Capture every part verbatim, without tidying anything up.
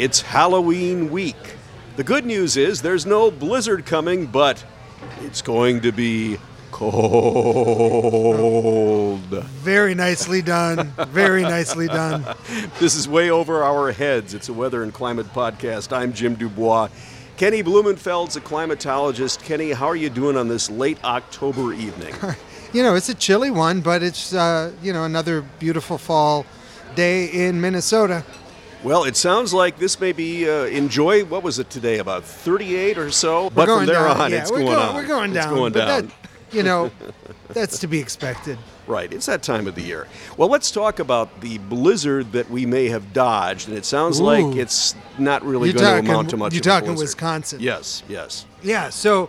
It's Halloween week. The good news is there's no blizzard coming, but it's going to be cold. Very nicely done. Very nicely done. This is Way Over Our Heads. It's a weather and climate podcast. I'm Jim Dubois. Kenny Blumenfeld's a climatologist. Kenny, how are you doing on this late October evening? You know, it's a chilly one, but it's, uh, you know, another beautiful fall day in Minnesota. Well, it sounds like this may be, uh, enjoy, what was it today, about thirty-eight or so? We're but from there down. on, yeah, it's going go- on. We're going down. It's going but down. That, you know, that's to be expected. Right. It's that time of the year. Well, let's talk about the blizzard that we may have dodged, and it sounds Ooh. like it's not really going to amount to much of a blizzard. You're talking Wisconsin. Yes, yes. Yeah, so...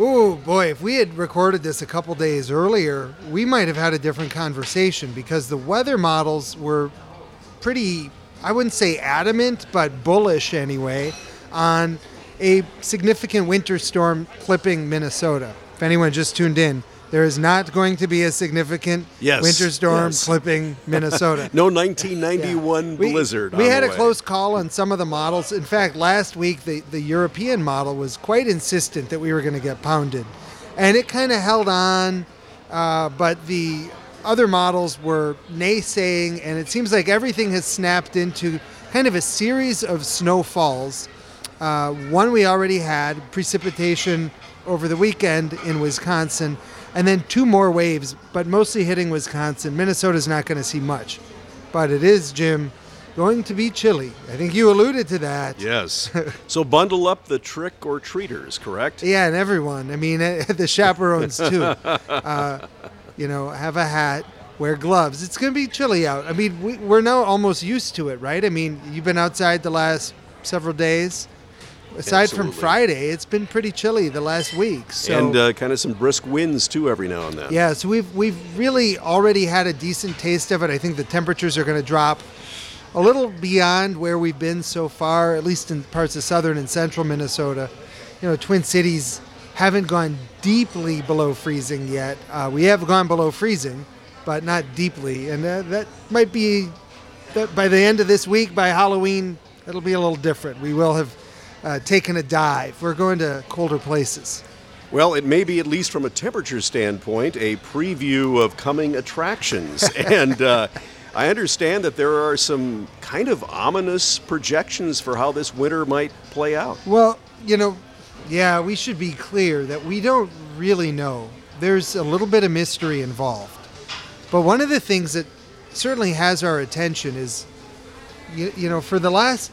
Oh, boy, if we had recorded this a couple days earlier, we might have had a different conversation because the weather models were pretty, I wouldn't say adamant, but bullish anyway, on a significant winter storm clipping Minnesota. If anyone just tuned in, there is not going to be a significant yes, winter storm yes. clipping Minnesota. No nineteen ninety-one yeah. we, blizzard. We had a way. close call on some of the models. In fact, last week, the, the European model was quite insistent that we were going to get pounded. And it kind of held on, uh, but the other models were naysaying, and it seems like everything has snapped into kind of a series of snowfalls. Uh, one we already had, precipitation over the weekend in Wisconsin, and then two more waves, but mostly hitting Wisconsin. Minnesota's not going to see much, but it is, Jim, going to be chilly. I think you alluded to that. Yes. So bundle up the trick or treaters, correct? Yeah, and everyone. I mean, the chaperones, too. uh, you know, have a hat, wear gloves. It's going to be chilly out. I mean, we, we're now almost used to it, right? I mean, you've been outside the last several days. Aside Absolutely. from Friday, it's been pretty chilly the last week. So. And uh, kind of some brisk winds, too, every now and then. Yeah, so we've, we've really already had a decent taste of it. I think the temperatures are going to drop a little beyond where we've been so far, at least in parts of southern and central Minnesota. You know, Twin Cities haven't gone deeply below freezing yet. Uh, we have gone below freezing, but not deeply. And uh, that might be, that by the end of this week, by Halloween, it'll be a little different. We will have... Uh, taking a dive. We're going to colder places. Well, it may be, at least from a temperature standpoint, a preview of coming attractions. and uh, I understand that there are some kind of ominous projections for how this winter might play out. Well, you know, yeah, we should be clear that we don't really know. There's a little bit of mystery involved. But one of the things that certainly has our attention is, you, you know, for the last...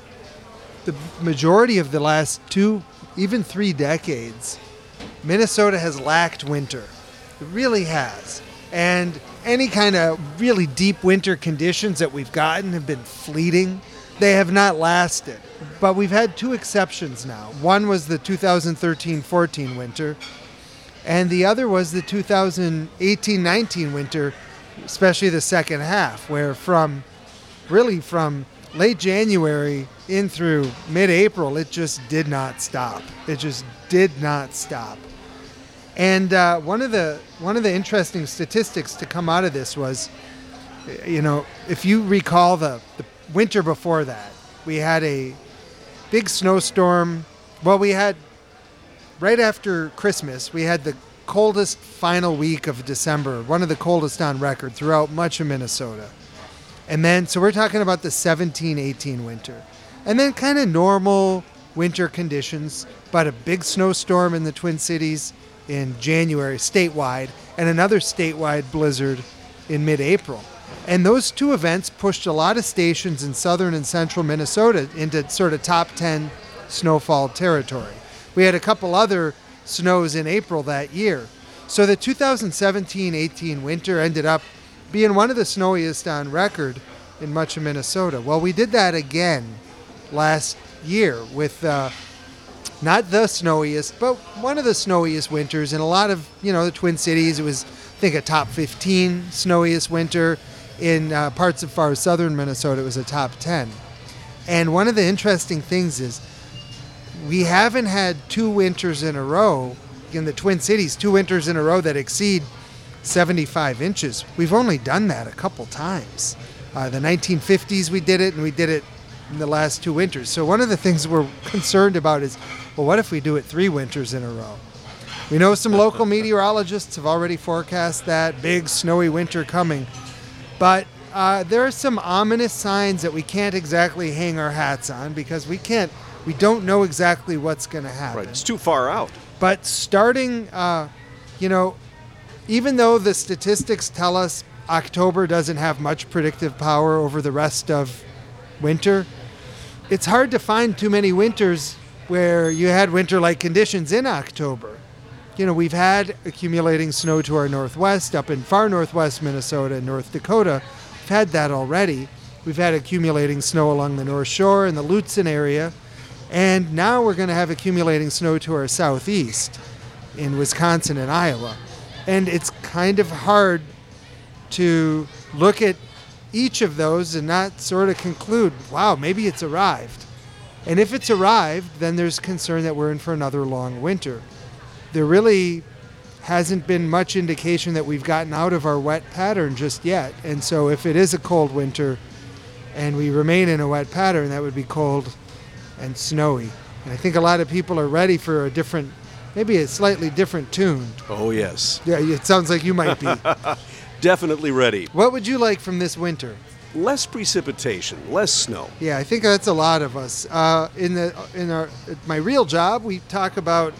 the majority of the last two, even three decades, Minnesota has lacked winter. It really has. And any kind of really deep winter conditions that we've gotten have been fleeting. They have not lasted. But we've had two exceptions now. One was the two thousand thirteen fourteen winter, and the other was the two thousand eighteen nineteen winter, especially the second half, where from, really from late January in through mid-April, it just did not stop. It just did not stop. And uh, one of the one of the interesting statistics to come out of this was, you know, if you recall the, the winter before that, we had a big snowstorm. Well, we had, right after Christmas, we had the coldest final week of December, one of the coldest on record throughout much of Minnesota. And then, so we're talking about the seventeen eighteen winter. And then kind of normal winter conditions, but a big snowstorm in the Twin Cities in January, statewide, and another statewide blizzard in mid-April. And those two events pushed a lot of stations in southern and central Minnesota into sort of top ten snowfall territory. We had a couple other snows in April that year. So the two thousand seventeen eighteen winter ended up being one of the snowiest on record in much of Minnesota. Well, we did that again last year with uh, not the snowiest, but one of the snowiest winters in a lot of, you know, the Twin Cities. It was, I think, a top fifteen snowiest winter. In uh, parts of far southern Minnesota, it was a top ten. And one of the interesting things is we haven't had two winters in a row in the Twin Cities, two winters in a row that exceed seventy-five inches. We've only done that a couple times. Uh, the nineteen fifties we did it, and we did it in the last two winters. So one of the things we're concerned about is, well, what if we do it three winters in a row? We know some local meteorologists have already forecast that big snowy winter coming, but uh, there are some ominous signs that we can't exactly hang our hats on because we can't, we don't know exactly what's going to happen. Right, it's too far out. But starting, uh, you know, even though the statistics tell us October doesn't have much predictive power over the rest of winter, it's hard to find too many winters where you had winter-like conditions in October. You know, we've had accumulating snow to our northwest, up in far northwest Minnesota and North Dakota. We've had that already. We've had accumulating snow along the North Shore and the Luzon area. And now we're going to have accumulating snow to our southeast in Wisconsin and Iowa. And it's kind of hard to look at each of those and not sort of conclude, wow, maybe it's arrived. And if it's arrived, then there's concern that we're in for another long winter. There really hasn't been much indication that we've gotten out of our wet pattern just yet. And so if it is a cold winter and we remain in a wet pattern, that would be cold and snowy. And I think a lot of people are ready for a different, maybe a slightly different tune. Oh, yes. Yeah, it sounds like you might be. Definitely ready. What would you like from this winter? Less precipitation, less snow. Yeah, I think that's a lot of us. Uh, in the in our my real job, we talk about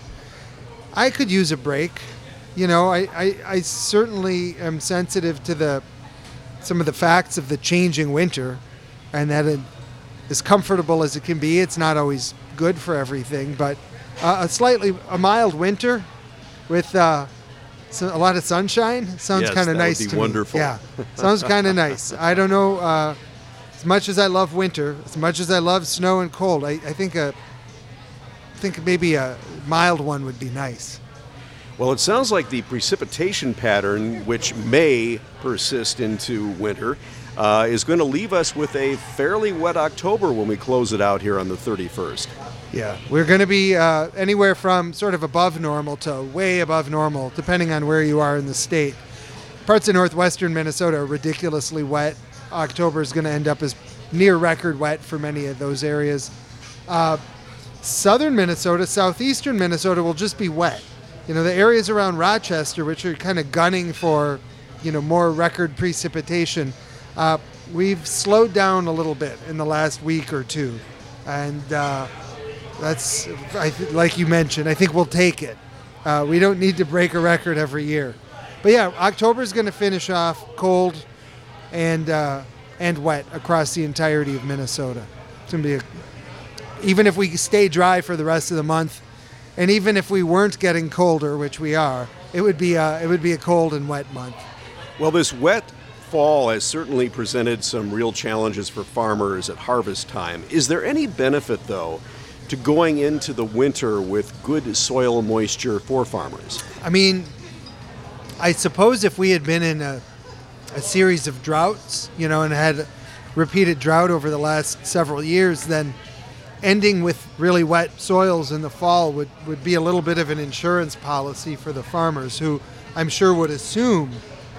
I could use a break. You know, I, I, I certainly am sensitive to the some of the facts of the changing winter, and that it, as comfortable as it can be, it's not always good for everything. But uh, a slightly a mild winter with uh, so a lot of sunshine sounds yes, kind of nice to wonderful. me. Yeah, sounds kind of nice. I don't know. Uh, as much as I love winter, as much as I love snow and cold, I, I think a I think maybe a mild one would be nice. Well, it sounds like the precipitation pattern, which may persist into winter, uh, is going to leave us with a fairly wet October when we close it out here on the thirty-first. Yeah, we're going to be uh, anywhere from sort of above normal to way above normal, depending on where you are in the state. Parts of northwestern Minnesota are ridiculously wet. October is going to end up as near record wet for many of those areas. Uh, Southern Minnesota, southeastern Minnesota will just be wet. You know, the areas around Rochester, which are kind of gunning for, you know, more record precipitation, uh, we've slowed down a little bit in the last week or two. And uh, that's, I th- like you mentioned, I think we'll take it. Uh, we don't need to break a record every year. But yeah, October's going to finish off cold and, uh, and wet across the entirety of Minnesota. It's going to be a Even if we stay dry for the rest of the month, and even if we weren't getting colder, which we are, it would be a, it would be a cold and wet month. Well, this wet fall has certainly presented some real challenges for farmers at harvest time. Is there any benefit, though, to going into the winter with good soil moisture for farmers? I mean, I suppose if we had been in a, a series of droughts, you know, and had repeated drought over the last several years, then ending with really wet soils in the fall would, would be a little bit of an insurance policy for the farmers who I'm sure would assume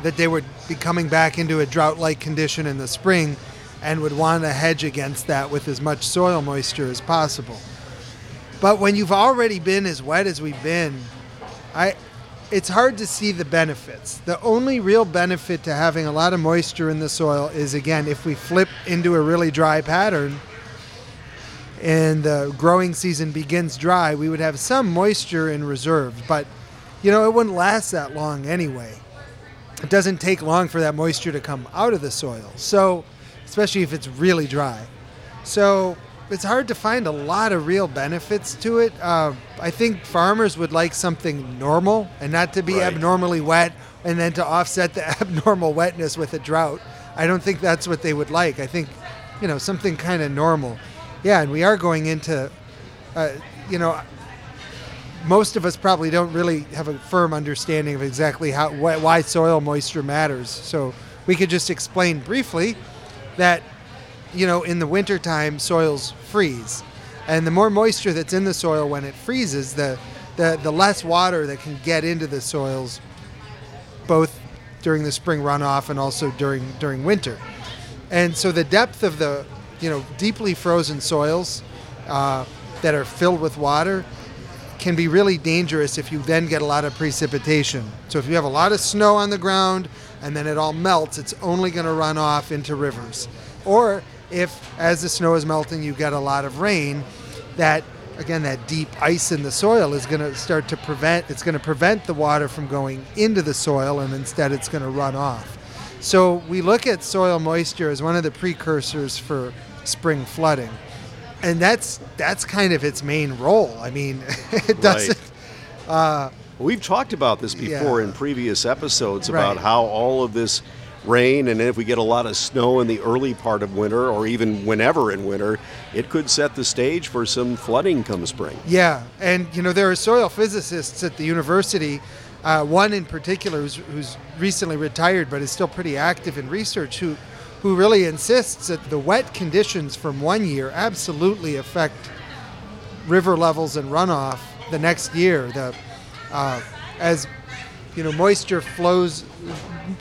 that they would be coming back into a drought-like condition in the spring and would want to hedge against that with as much soil moisture as possible. But when you've already been as wet as we've been, I it's hard to see the benefits. The only real benefit to having a lot of moisture in the soil is, again, if we flip into a really dry pattern and the growing season begins dry, we would have some moisture in reserve. But, you know, it wouldn't last that long anyway. It doesn't take long for that moisture to come out of the soil, so especially if it's really dry. So it's hard to find a lot of real benefits to it. Uh, I think farmers would like something normal and not to be right. abnormally wet and then to offset the abnormal wetness with a drought. I don't think that's what they would like. I think, you know, something kind of normal. Yeah, and we are going into, uh, you know, most of us probably don't really have a firm understanding of exactly how wh- why soil moisture matters. So we could just explain briefly that, you know, in the wintertime, soils freeze. And the more moisture that's in the soil when it freezes, the, the, the less water that can get into the soils, both during the spring runoff and also during during winter. And so the depth of the you know, deeply frozen soils uh, that are filled with water can be really dangerous if you then get a lot of precipitation. So if you have a lot of snow on the ground and then it all melts, it's only going to run off into rivers. Or if, as the snow is melting, you get a lot of rain, that, again, that deep ice in the soil is going to start to prevent, it's going to prevent the water from going into the soil, and instead it's going to run off. So we look at soil moisture as one of the precursors for spring flooding. And that's that's kind of its main role. I mean, it doesn't... Right. Uh, We've talked about this before yeah. in previous episodes about right. how all of this rain, and if we get a lot of snow in the early part of winter, or even whenever in winter, it could set the stage for some flooding come spring. Yeah, and you know, there are soil physicists at the university, uh, one in particular who's, who's recently retired but is still pretty active in research, who who really insists that the wet conditions from one year absolutely affect river levels and runoff the next year. The uh, as you know, moisture flows,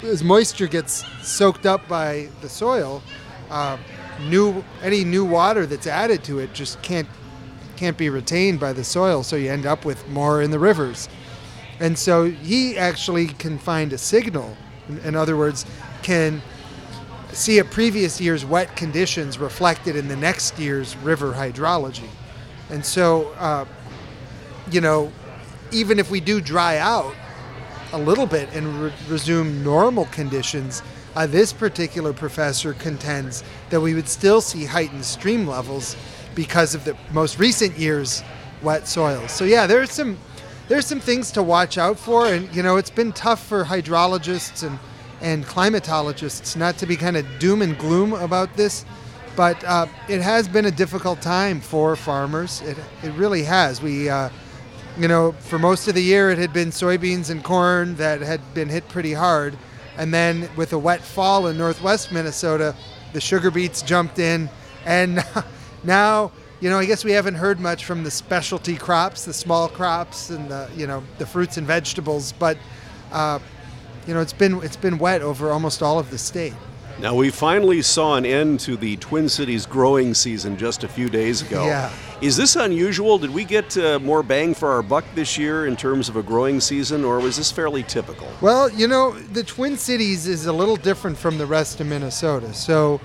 as moisture gets soaked up by the soil, uh, new any new water that's added to it just can't can't be retained by the soil, so you end up with more in the rivers. And so he actually can find a signal. In, in other words, can see a previous year's wet conditions reflected in the next year's river hydrology. And so, uh, you know, even if we do dry out a little bit and re- resume normal conditions, uh, this particular professor contends that we would still see heightened stream levels because of the most recent year's wet soils. So yeah, there's some there's some things to watch out for, and you know, it's been tough for hydrologists and and climatologists not to be kind of doom and gloom about this, but uh, it has been a difficult time for farmers. It it really has. We, uh, you know, for most of the year it had been soybeans and corn that had been hit pretty hard, and then with a wet fall in northwest Minnesota, the sugar beets jumped in, and now, you know, I guess we haven't heard much from the specialty crops, the small crops, and the, you know, the fruits and vegetables, but uh, you know, it's been it's been wet over almost all of the state. Now, we finally saw an end to the Twin Cities growing season just a few days ago. Yeah. Is this unusual? Did we get uh, more bang for our buck this year in terms of a growing season, or was this fairly typical? Well, you know, the Twin Cities is a little different from the rest of Minnesota. So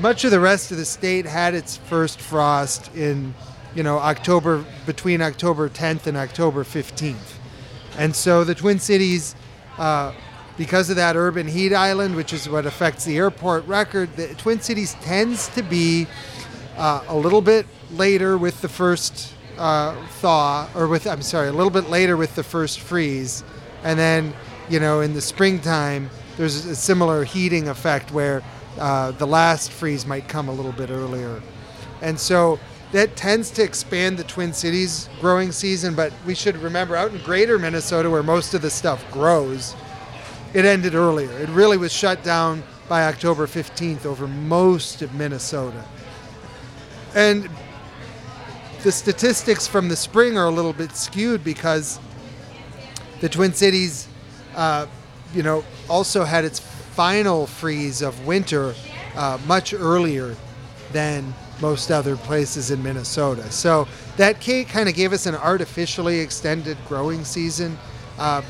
much of the rest of the state had its first frost in, you know, October, between October tenth and October fifteenth. And so the Twin Cities... Uh, Because of that urban heat island, which is what affects the airport record, the Twin Cities tends to be uh, a little bit later with the first uh, thaw, or with, I'm sorry, a little bit later with the first freeze. And then, you know, in the springtime, there's a similar heating effect where uh, the last freeze might come a little bit earlier. And so that tends to expand the Twin Cities growing season, but we should remember out in greater Minnesota, where most of the stuff grows, it ended earlier. It really was shut down by October fifteenth over most of Minnesota. And the statistics from the spring are a little bit skewed because the Twin Cities, uh, you know, also had its final freeze of winter uh, much earlier than most other places in Minnesota. So that kind of gave us an artificially extended growing season. Uh,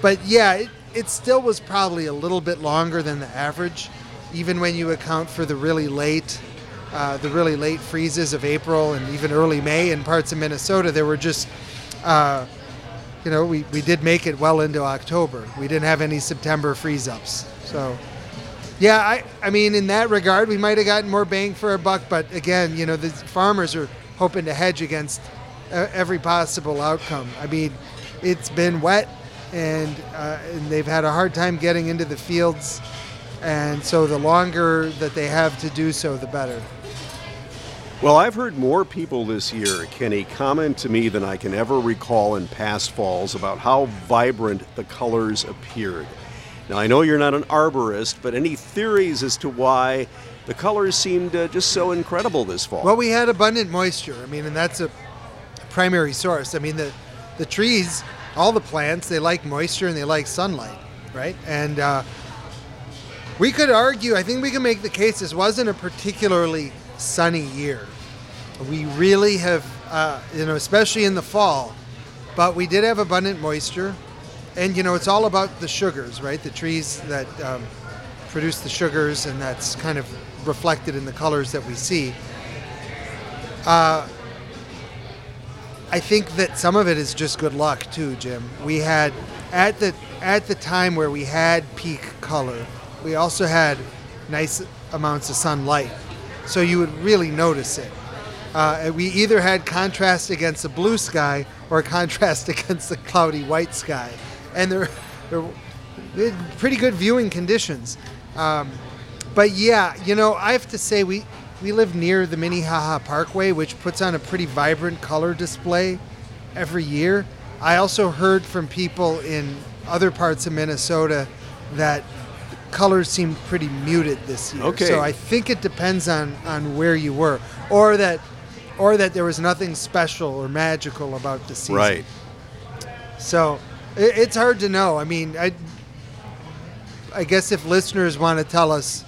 but yeah, it, It still was probably a little bit longer than the average, even when you account for the really late, uh, the really late freezes of April and even early May in parts of Minnesota. There were just, uh, you know, we, we did make it well into October. We didn't have any September freeze-ups. So, yeah, I, I mean, in that regard, we might have gotten more bang for our buck. But again, you know, the farmers are hoping to hedge against uh, every possible outcome. I mean, it's been wet. And, uh, and they've had a hard time getting into the fields, and so the longer that they have to do so, the better. Well, I've heard more people this year, Kenny, comment to me than I can ever recall in past falls about how vibrant the colors appeared. Now, I know you're not an arborist, but any theories as to why the colors seemed uh, just so incredible this fall? Well, we had abundant moisture. I mean, and that's a primary source. I mean, the, the trees... all the plants, they like moisture and they like sunlight, right? And uh, we could argue, I think we can make the case this wasn't a particularly sunny year. We really have, uh, you know, especially in the fall, but we did have abundant moisture. And, you know, it's all about the sugars, right? The trees that um, produce the sugars, and that's kind of reflected in the colors that we see. Uh, I think that some of it is just good luck, too, Jim. We had, at the at the time where we had peak color, we also had nice amounts of sunlight. So you would really notice it. Uh, we either had contrast against a blue sky or contrast against a cloudy white sky. And they're, they're pretty good viewing conditions. Um, but yeah, you know, I have to say we, we live near the Minnehaha Parkway, which puts on a pretty vibrant color display every year. I also heard from people in other parts of Minnesota that colors seemed pretty muted this year. Okay. So I think it depends on, on where you were, or that or that there was nothing special or magical about the season. Right. So it, it's hard to know. I mean, I, I guess if listeners want to tell us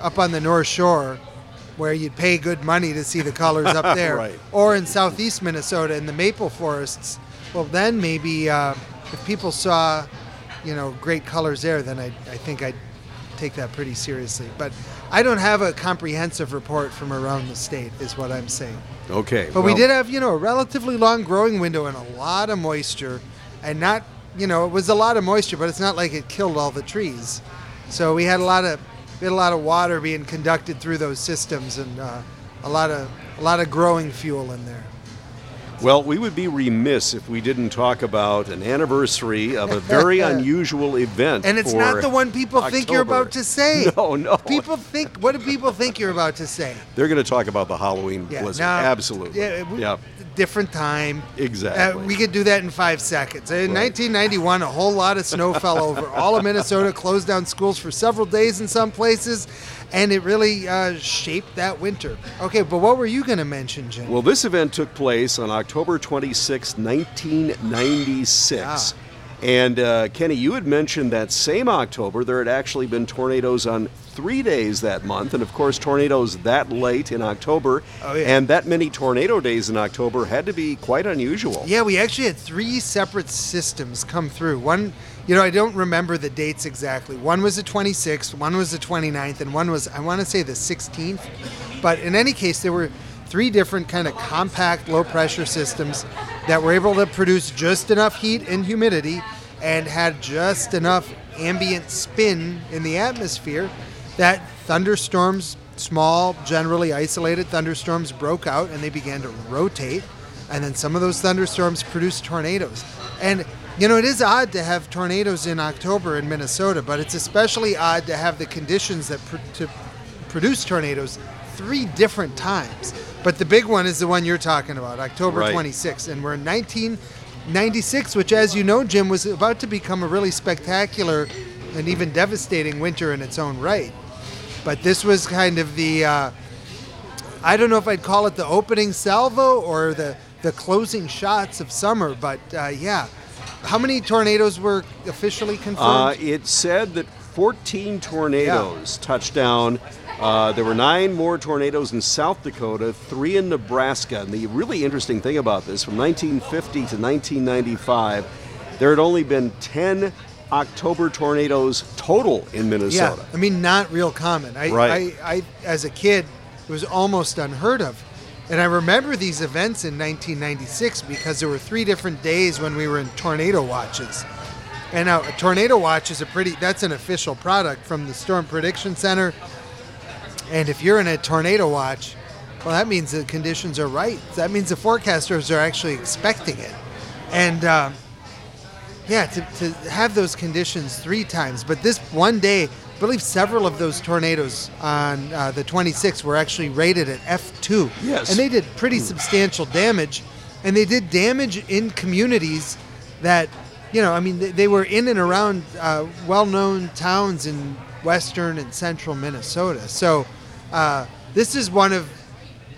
up on the North Shore where you'd pay good money to see the colors up there, right. Or in southeast Minnesota in the maple forests, well, then maybe uh, if people saw... you know, great colors there, then I, I think I'd take that pretty seriously. But I don't have a comprehensive report from around the state is what I'm saying. Okay. But well, we did have, you know, a relatively long growing window and a lot of moisture, and not, you know, it was a lot of moisture, but it's not like it killed all the trees. So we had a lot of, we had a lot of water being conducted through those systems, and uh, a lot of, a lot of growing fuel in there. Well, we would be remiss if we didn't talk about an anniversary of a very unusual event. And it's for not the one people October. Think you're about to say. No, no. People think. What do people think you're about to say? They're going to talk about the Halloween yeah, blizzard. Now, absolutely. Yeah, we, yeah. Different time. Exactly. Uh, we could do that in five seconds. In right. nineteen ninety-one, a whole lot of snow fell over. All of Minnesota closed down schools for several days in some places. And it really uh, shaped that winter. Okay, but what were you going to mention, Jim? Well, this event took place on October twenty-sixth, nineteen ninety-six. Wow. And, uh, Kenny, you had mentioned that same October there had actually been tornadoes on three days that month. And, of course, tornadoes that late in October. Oh, yeah. And that many tornado days in October had to be quite unusual. Yeah, we actually had three separate systems come through. One... You know, I don't remember the dates exactly. One was the twenty-sixth, one was the twenty-ninth, and one was, I want to say, the sixteenth. But in any case, there were three different kind of compact low-pressure systems that were able to produce just enough heat and humidity and had just enough ambient spin in the atmosphere that thunderstorms, small, generally isolated thunderstorms, broke out and they began to rotate. And then some of those thunderstorms produced tornadoes. And... you know, it is odd to have tornadoes in October in Minnesota, but it's especially odd to have the conditions that pr- to produce tornadoes three different times. But the big one is the one you're talking about, October right. twenty-sixth. And we're in nineteen ninety-six, which, as you know, Jim, was about to become a really spectacular and even devastating winter in its own right. But this was kind of the, uh, I don't know if I'd call it the opening salvo or the, the closing shots of summer, but uh, yeah. How many tornadoes were officially confirmed? Uh, it said that fourteen tornadoes yeah. touched down. Uh, there were nine more tornadoes in South Dakota, three in Nebraska. And the really interesting thing about this, from nineteen fifty to nineteen ninety-five, there had only been ten October tornadoes total in Minnesota. Yeah, I mean, not real common. I, right. I, I, as a kid, it was almost unheard of. And I remember these events in nineteen ninety-six because there were three different days when we were in tornado watches. And now a tornado watch is a pretty, that's an official product from the Storm Prediction Center. And if you're in a tornado watch, well, that means the conditions are right. That means the forecasters are actually expecting it. And um, yeah, to, to have those conditions three times. But this one day, I believe several of those tornadoes on uh, the twenty-sixth were actually rated at F two. Yes. And they did pretty substantial damage. And they did damage in communities that, you know, I mean, they, they were in and around uh, well-known towns in western and central Minnesota. So uh, this is one of,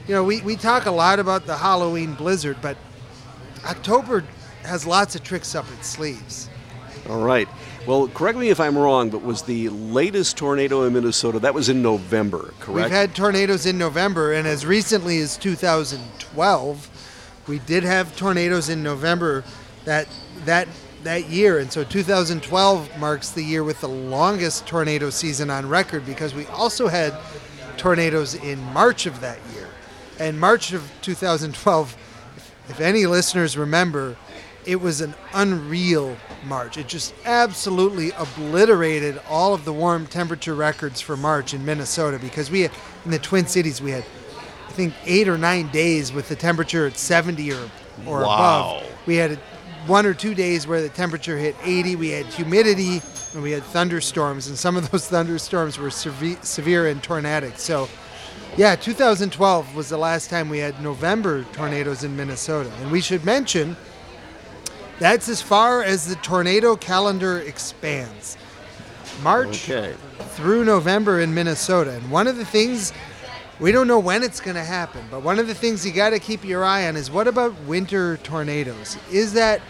you know, we, we talk a lot about the Halloween blizzard, but October has lots of tricks up its sleeves. All right. Well, correct me if I'm wrong, but was the latest tornado in Minnesota, that was in November, correct? We've had tornadoes in November, and as recently as two thousand twelve, we did have tornadoes in November that that that year. And so two thousand twelve marks the year with the longest tornado season on record, because we also had tornadoes in March of that year. And March of two thousand twelve, if any listeners remember, it was an unreal March. It just absolutely obliterated all of the warm temperature records for March in Minnesota, because we had, in the Twin Cities, we had, I think, eight or nine days with the temperature at seventy or, or wow. above. We had one or two days where the temperature hit eighty. We had humidity, and we had thunderstorms, and some of those thunderstorms were severe, severe and tornadic. So, yeah, two thousand twelve was the last time we had November tornadoes in Minnesota. And we should mention, that's as far as the tornado calendar expands. March okay. through November in Minnesota. And one of the things, we don't know when it's going to happen, but one of the things you got to keep your eye on is, what about winter tornadoes? Is that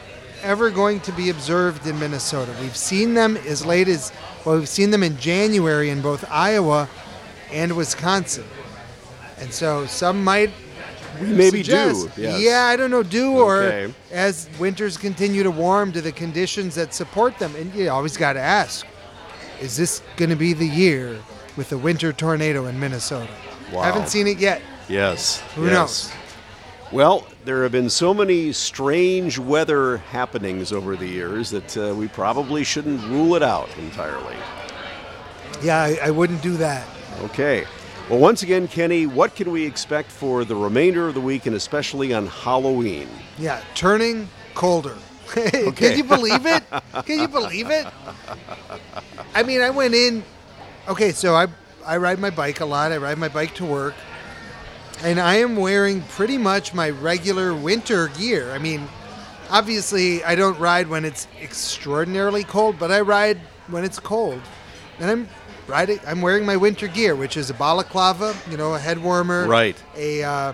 ever going to be observed in Minnesota? We've seen them as late as, well, we've seen them in January in both Iowa and Wisconsin. And so some might Maybe suggest. do. Yes. Yeah, I don't know, do or okay. as winters continue to warm to the conditions that support them. And you always got to ask, is this going to be the year with the winter tornado in Minnesota? Wow. Haven't seen it yet. Yes. Who yes. knows? Well, there have been so many strange weather happenings over the years that uh, we probably shouldn't rule it out entirely. Yeah, I, I wouldn't do that. Okay. Well, once again, Kenny, what can we expect for the remainder of the week, and especially on Halloween? Yeah, turning colder. Okay. Can you believe it? Can you believe it? I mean, I went in. Okay, so I I ride my bike a lot. I ride my bike to work. And I am wearing pretty much my regular winter gear. I mean, obviously, I don't ride when it's extraordinarily cold, but I ride when it's cold. And I'm Right, I'm wearing my winter gear, which is a balaclava, you know, a head warmer. Right. A, uh,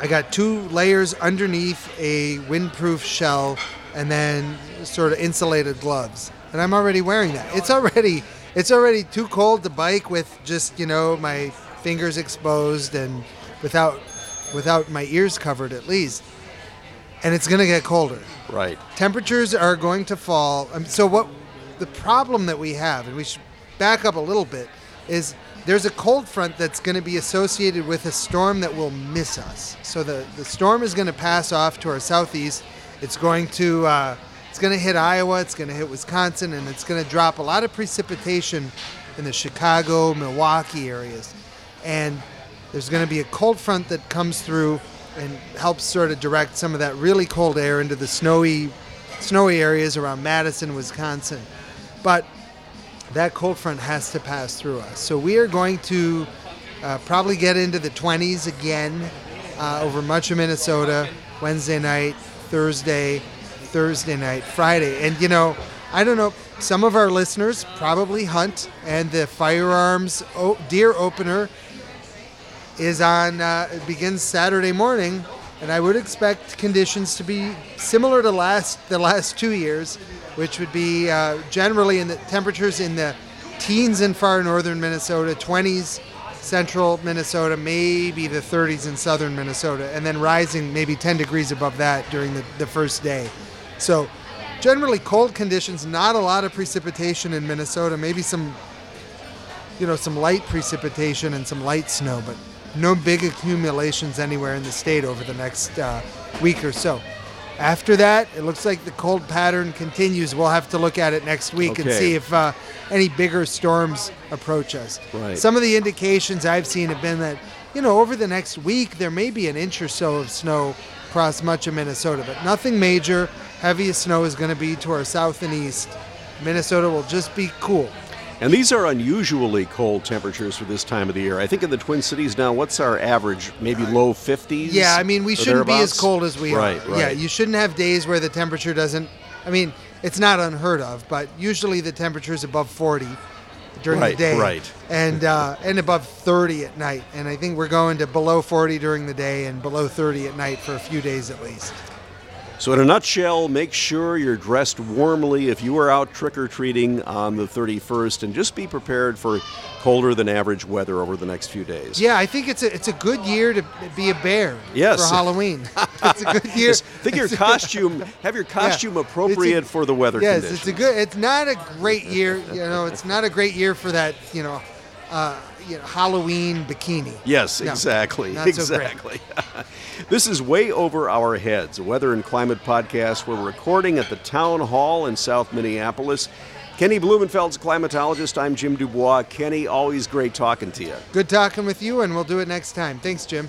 I got two layers underneath a windproof shell, and then sort of insulated gloves, and I'm already wearing that. It's already, it's already too cold to bike with just, you know, my fingers exposed and without, without my ears covered at least. And it's going to get colder. Right. Temperatures are going to fall. Um, so what, the problem that we have, and we should back up a little bit, is there's a cold front that's going to be associated with a storm that will miss us. So the, the storm is going to pass off to our southeast. It's going to uh, it's going to hit Iowa, it's going to hit Wisconsin, and it's going to drop a lot of precipitation in the Chicago, Milwaukee areas. And there's going to be a cold front that comes through and helps sort of direct some of that really cold air into the snowy, snowy areas around Madison, Wisconsin. But that cold front has to pass through us. So we are going to uh, probably get into the twenties again uh, over much of Minnesota, Wednesday night, Thursday, Thursday night, Friday. And, you know, I don't know, some of our listeners probably hunt, and the firearms o- deer opener is on, uh, it begins Saturday morning, and I would expect conditions to be similar to last the last two years, which would be uh, generally in the temperatures in the teens in far northern Minnesota, twenties central Minnesota, maybe the thirties in southern Minnesota, and then rising maybe ten degrees above that during the, the first day. So generally cold conditions, not a lot of precipitation in Minnesota, maybe some, you know, some light precipitation and some light snow, but no big accumulations anywhere in the state over the next uh, week or so. After that, it looks like the cold pattern continues. We'll have to look at it next week okay. and see if uh, any bigger storms approach us. Right. Some of the indications I've seen have been that, you know, over the next week, there may be an inch or so of snow across much of Minnesota, but nothing major. Heaviest snow is going to be to our south and east. Minnesota will just be cool. And these are unusually cold temperatures for this time of the year. I think in the Twin Cities now, what's our average? Maybe low fifties? Yeah, I mean, we shouldn't be as cold as we right, are. Right. Yeah, you shouldn't have days where the temperature doesn't, I mean, it's not unheard of, but usually the temperature is above forty during right, the day. Right. And, uh, and above thirty at night. And I think we're going to below forty during the day and below thirty at night for a few days at least. So in a nutshell, make sure you're dressed warmly if you are out trick-or-treating on the thirty-first, and just be prepared for colder than average weather over the next few days. Yeah, I think it's a, it's a good year to be a bear yes. for Halloween. It's a good year. Think your costume, have your costume yeah, appropriate a, for the weather yes, conditions. Yes, it's a good, it's not a great year, you know, it's not a great year for that, you know, uh, You know, Halloween bikini. Yes, no, exactly. Exactly. So this is Way Over Our Heads, a weather and climate podcast. We're recording at the Town Hall in South Minneapolis. Kenny Blumenfeld's climatologist. I'm Jim Dubois. Kenny, always great talking to you. Good talking with you, and we'll do it next time. Thanks, Jim.